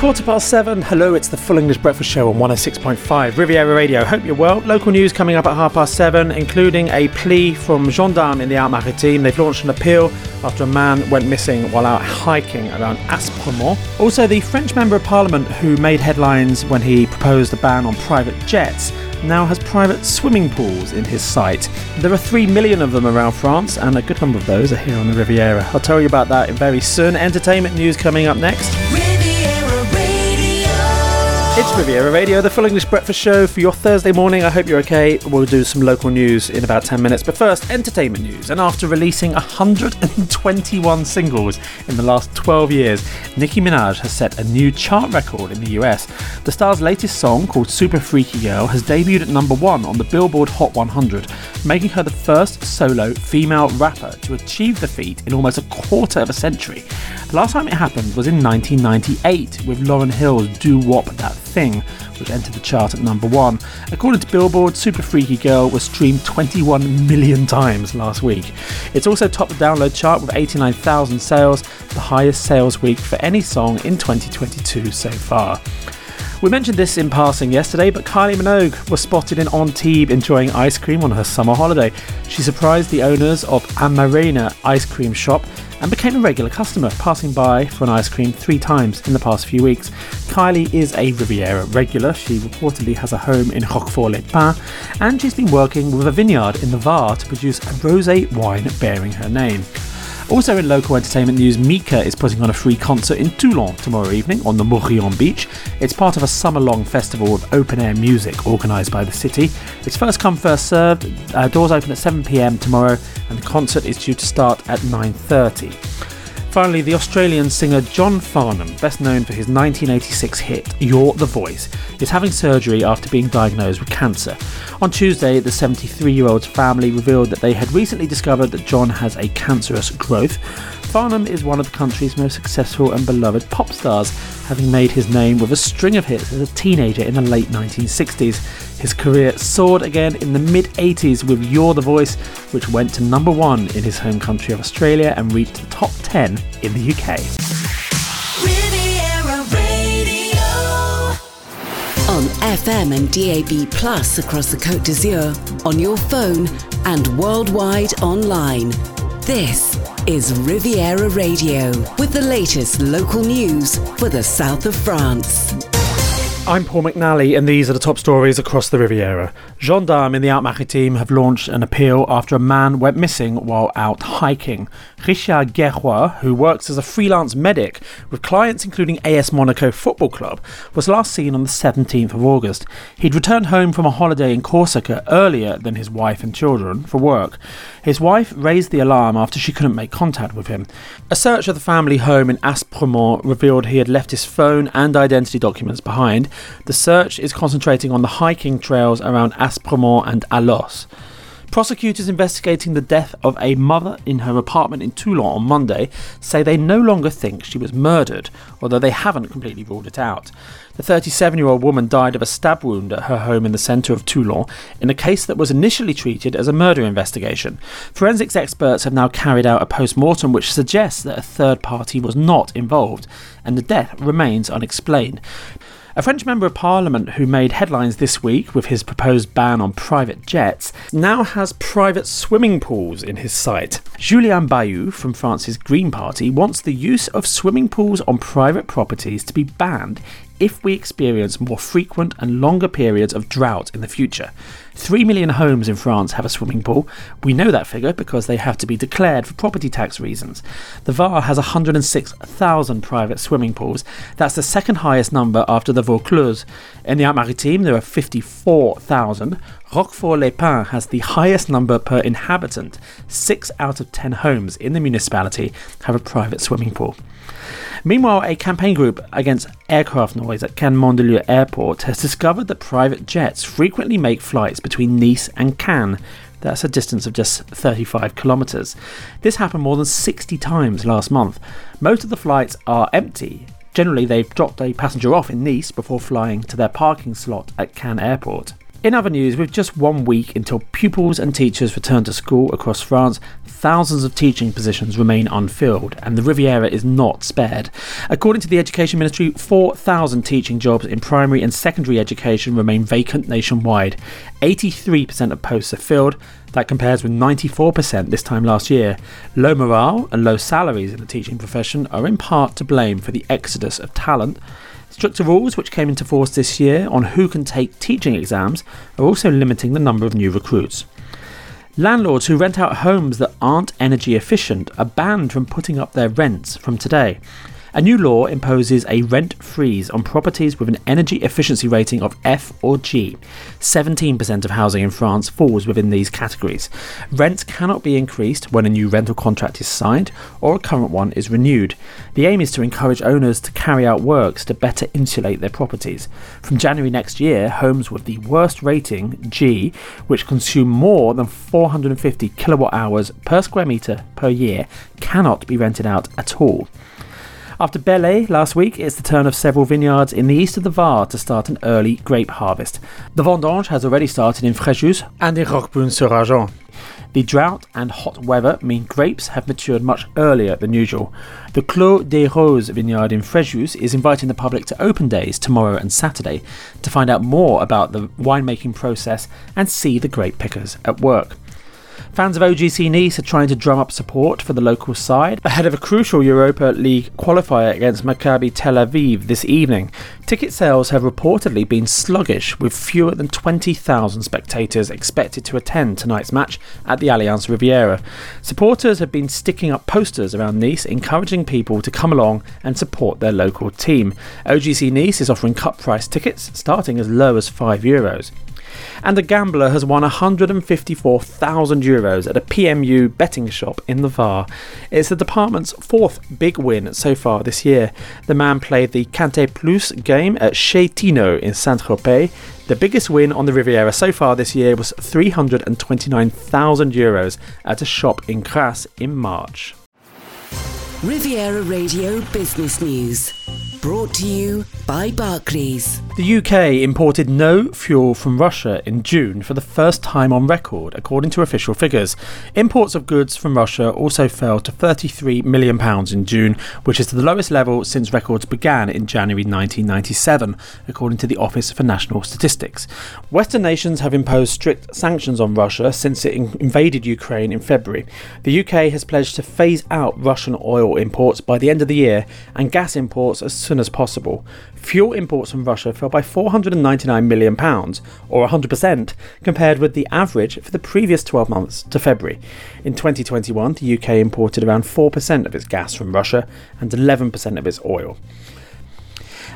7:15. Hello, it's the Full English Breakfast Show on 106.5 Riviera Radio. Hope you're well. Local news coming up at 7:30, including a plea from gendarmes in the Alpes-Maritimes. They've launched an appeal after a man went missing while out hiking around Aspremont. Also, the French Member of Parliament who made headlines when he proposed a ban on private jets now has private swimming pools in his sight. There are 3 million of them around France, and a good number of those are here on the Riviera. I'll tell you about that very soon. Entertainment news coming up next. Riviera Radio. It's Riviera Radio, the Full English Breakfast Show for your Thursday morning. I hope you're okay. We'll do some local news in about 10 minutes. But first, entertainment news. And after releasing 121 singles in the last 12 years, Nicki Minaj has set a new chart record in the US. The star's latest song, called Super Freaky Girl, has debuted at number 1 on the Billboard Hot 100, making her the first solo female rapper to achieve the feat in almost a quarter of a century. The last time it happened was in 1998 with Lauryn Hill's Doo-Wop That Thing, which entered the chart at number 1. According to Billboard, Super Freaky Girl was streamed 21 million times last week. It's also topped the download chart with 89,000 sales, the highest sales week for any song in 2022 so far. We mentioned this in passing yesterday, but Kylie Minogue was spotted in Antibes enjoying ice cream on her summer holiday. She surprised the owners of Amarena Ice Cream Shop and became a regular customer, passing by for an ice cream 3 times in the past few weeks. Kylie is a Riviera regular. She reportedly has a home in Roquefort-les-Pins, and she's been working with a vineyard in the Var to produce a rosé wine bearing her name. Also in local entertainment news, Mika is putting on a free concert in Toulon tomorrow evening on the Mourillon Beach. It's part of a summer-long festival of open-air music organised by the city. It's first come, first served. Doors open at 7 p.m. tomorrow, and the concert is due to start at 9:30. Finally, the Australian singer John Farnham, best known for his 1986 hit You're The Voice, is having surgery after being diagnosed with cancer. On Tuesday, the 73-year-old's family revealed that they had recently discovered that John has a cancerous growth. Farnham is one of the country's most successful and beloved pop stars, having made his name with a string of hits as a teenager in the late 1960s. His career soared again in the mid-80s with You're The Voice, which went to number 1 in his home country of Australia and reached the top 10 in the UK. Riviera Radio. On FM and DAB Plus across the Côte d'Azur, on your phone and worldwide online. This is Riviera Radio with the latest local news for the south of France. I'm Paul McNally, and these are the top stories across the Riviera. Gendarmes in the Alpes-Maritimes have launched an appeal after a man went missing while out hiking. Richard Guerrois, who works as a freelance medic with clients including AS Monaco Football Club, was last seen on the 17th of August. He'd returned home from a holiday in Corsica earlier than his wife and children for work. His wife raised the alarm after she couldn't make contact with him. A search of the family home in Aspremont revealed he had left his phone and identity documents behind. The search is concentrating on the hiking trails around Aspremont and Allos. Prosecutors investigating the death of a mother in her apartment in Toulon on Monday say they no longer think she was murdered, although they haven't completely ruled it out. The 37-year-old woman died of a stab wound at her home in the centre of Toulon in a case that was initially treated as a murder investigation. Forensics experts have now carried out a post-mortem which suggests that a third party was not involved, and the death remains unexplained. A French Member of Parliament who made headlines this week with his proposed ban on private jets now has private swimming pools in his sight. Julien Bayou from France's Green Party wants the use of swimming pools on private properties to be banned if we experience more frequent and longer periods of drought in the future. 3 million homes in France have a swimming pool. We know that figure because they have to be declared for property tax reasons. The Var has 106,000 private swimming pools. That's the second highest number after the Vaucluse. In the Alpes-Maritimes, there are 54,000. Roquefort-les-Pins has the highest number per inhabitant. 6 out of 10 homes in the municipality have a private swimming pool. Meanwhile, a campaign group against aircraft noise at Cannes-Mandelieu Airport has discovered that private jets frequently make flights between Nice and Cannes. That's a distance of just 35 kilometres. This happened more than 60 times last month. Most of the flights are empty. Generally, they've dropped a passenger off in Nice before flying to their parking slot at Cannes Airport. In other news, with just 1 week until pupils and teachers return to school across France, thousands of teaching positions remain unfilled, and the Riviera is not spared. According to the Education Ministry, 4,000 teaching jobs in primary and secondary education remain vacant nationwide. 83% of posts are filled. That compares with 94% this time last year. Low morale and low salaries in the teaching profession are in part to blame for the exodus of talent. Stricter rules, which came into force this year on who can take teaching exams, are also limiting the number of new recruits. Landlords who rent out homes that aren't energy efficient are banned from putting up their rents from today. A new law imposes a rent freeze on properties with an energy efficiency rating of F or G. 17% of housing in France falls within these categories. Rents cannot be increased when a new rental contract is signed or a current one is renewed. The aim is to encourage owners to carry out works to better insulate their properties. From January next year, homes with the worst rating, G, which consume more than 450 kilowatt hours per square metre per year, cannot be rented out at all. After Belley last week, it's the turn of several vineyards in the east of the Var to start an early grape harvest. The vendange has already started in Fréjus and in Roquefort-les-Pins. The drought and hot weather mean grapes have matured much earlier than usual. The Clos des Roses vineyard in Fréjus is inviting the public to open days tomorrow and Saturday to find out more about the winemaking process and see the grape pickers at work. Fans of OGC Nice are trying to drum up support for the local side ahead of a crucial Europa League qualifier against Maccabi Tel Aviv this evening. Ticket sales have reportedly been sluggish, with fewer than 20,000 spectators expected to attend tonight's match at the Allianz Riviera. Supporters have been sticking up posters around Nice, encouraging people to come along and support their local team. OGC Nice is offering cut price tickets starting as low as €5. And a gambler has won €154,000 at a PMU betting shop in the Var. It's the department's fourth big win so far this year. The man played the Quinte Plus game at Chez Tino in Saint-Tropez. The biggest win on the Riviera so far this year was €329,000 at a shop in Grasse in March. Riviera Radio Business News. Brought to you by Barclays. The UK imported no fuel from Russia in June for the first time on record, according to official figures. Imports of goods from Russia also fell to £33 million in June, which is the lowest level since records began in January 1997, according to the Office for National Statistics. Western nations have imposed strict sanctions on Russia since it invaded Ukraine in February. The UK has pledged to phase out Russian oil imports by the end of the year and gas imports as soon as possible. Fuel imports from Russia fell by £499 million, or 100%, compared with the average for the previous 12 months to February. In 2021, the UK imported around 4% of its gas from Russia and 11% of its oil.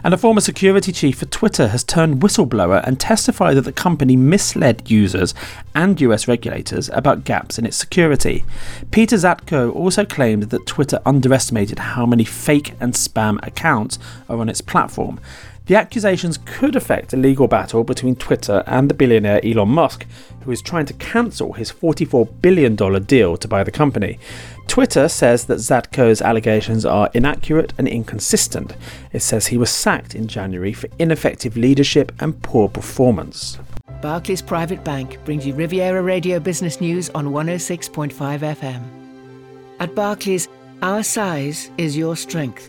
And a former security chief for Twitter has turned whistleblower and testified that the company misled users and US regulators about gaps in its security. Peter Zatko also claimed that Twitter underestimated how many fake and spam accounts are on its platform. The accusations could affect a legal battle between Twitter and the billionaire Elon Musk, who is trying to cancel his $44 billion deal to buy the company. Twitter says that Zatko's allegations are inaccurate and inconsistent. It says he was sacked in January for ineffective leadership and poor performance. Barclays Private Bank brings you Riviera Radio Business News on 106.5 FM. At Barclays, our size is your strength.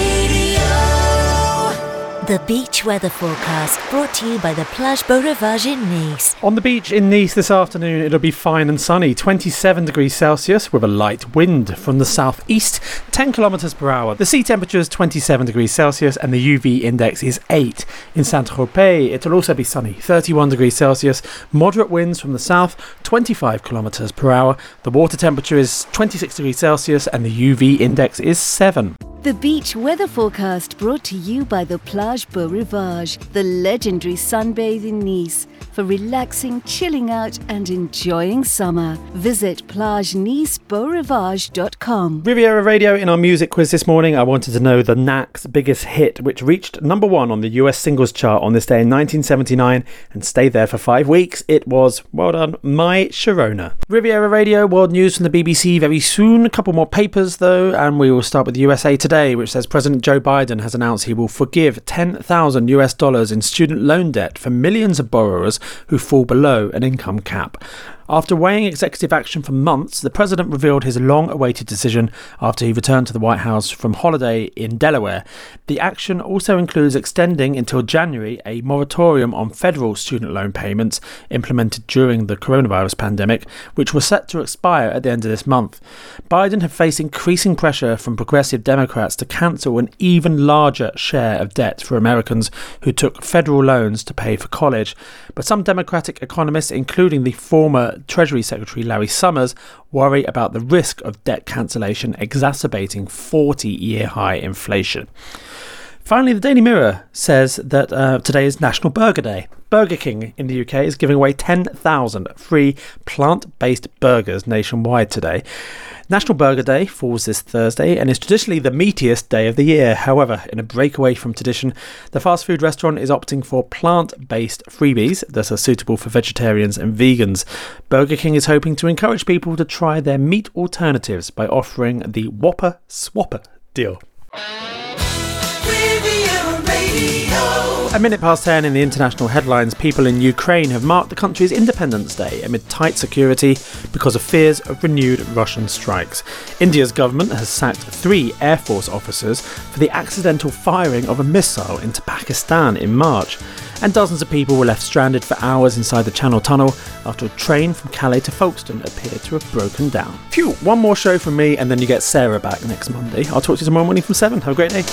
The beach weather forecast brought to you by the Plage Beau Rivage in Nice. On the beach in Nice this afternoon, it'll be fine and sunny, 27 degrees Celsius with a light wind from the southeast, 10 kilometers per hour. The sea temperature is 27 degrees Celsius and the UV index is 8. In Saint-Tropez, it'll also be sunny, 31 degrees Celsius, moderate winds from the south, 25 kilometers per hour. The water temperature is 26 degrees Celsius and the UV index is 7. The beach weather forecast brought to you by the Plage Beau Rivage, the legendary sunbathe in Nice. For relaxing, chilling out and enjoying summer, visit plage-nice-beau-rivage.com. Riviera Radio in our music quiz this morning. I wanted to know The Knack's biggest hit, which reached number 1 on the US singles chart on this day in 1979 and stayed there for 5 weeks. It was, well done, My Sharona. Riviera Radio, world news from the BBC very soon. A couple more papers though, and we will start with the USA Today, which says President Joe Biden has announced he will forgive $10,000 in student loan debt for millions of borrowers who fall below an income cap. After weighing executive action for months, the president revealed his long-awaited decision after he returned to the White House from holiday in Delaware. The action also includes extending until January a moratorium on federal student loan payments implemented during the coronavirus pandemic, which was set to expire at the end of this month. Biden had faced increasing pressure from progressive Democrats to cancel an even larger share of debt for Americans who took federal loans to pay for college. But some Democratic economists, including the former Treasury Secretary Larry Summers, worry about the risk of debt cancellation exacerbating 40-year high inflation. Finally, the Daily Mirror says that today is National Burger Day. Burger King in the UK is giving away 10,000 free plant-based burgers nationwide today. National Burger Day falls this Thursday and is traditionally the meatiest day of the year. However, in a breakaway from tradition, the fast food restaurant is opting for plant-based freebies that are suitable for vegetarians and vegans. Burger King is hoping to encourage people to try their meat alternatives by offering the Whopper Swapper deal. A minute past 10 in the international headlines, people in Ukraine have marked the country's Independence Day amid tight security because of fears of renewed Russian strikes. India's government has sacked 3 Air Force officers for the accidental firing of a missile into Pakistan in March. And dozens of people were left stranded for hours inside the Channel Tunnel after a train from Calais to Folkestone appeared to have broken down. Phew, one more show from me and then you get Sarah back next Monday. I'll talk to you tomorrow morning from 7. Have a great day.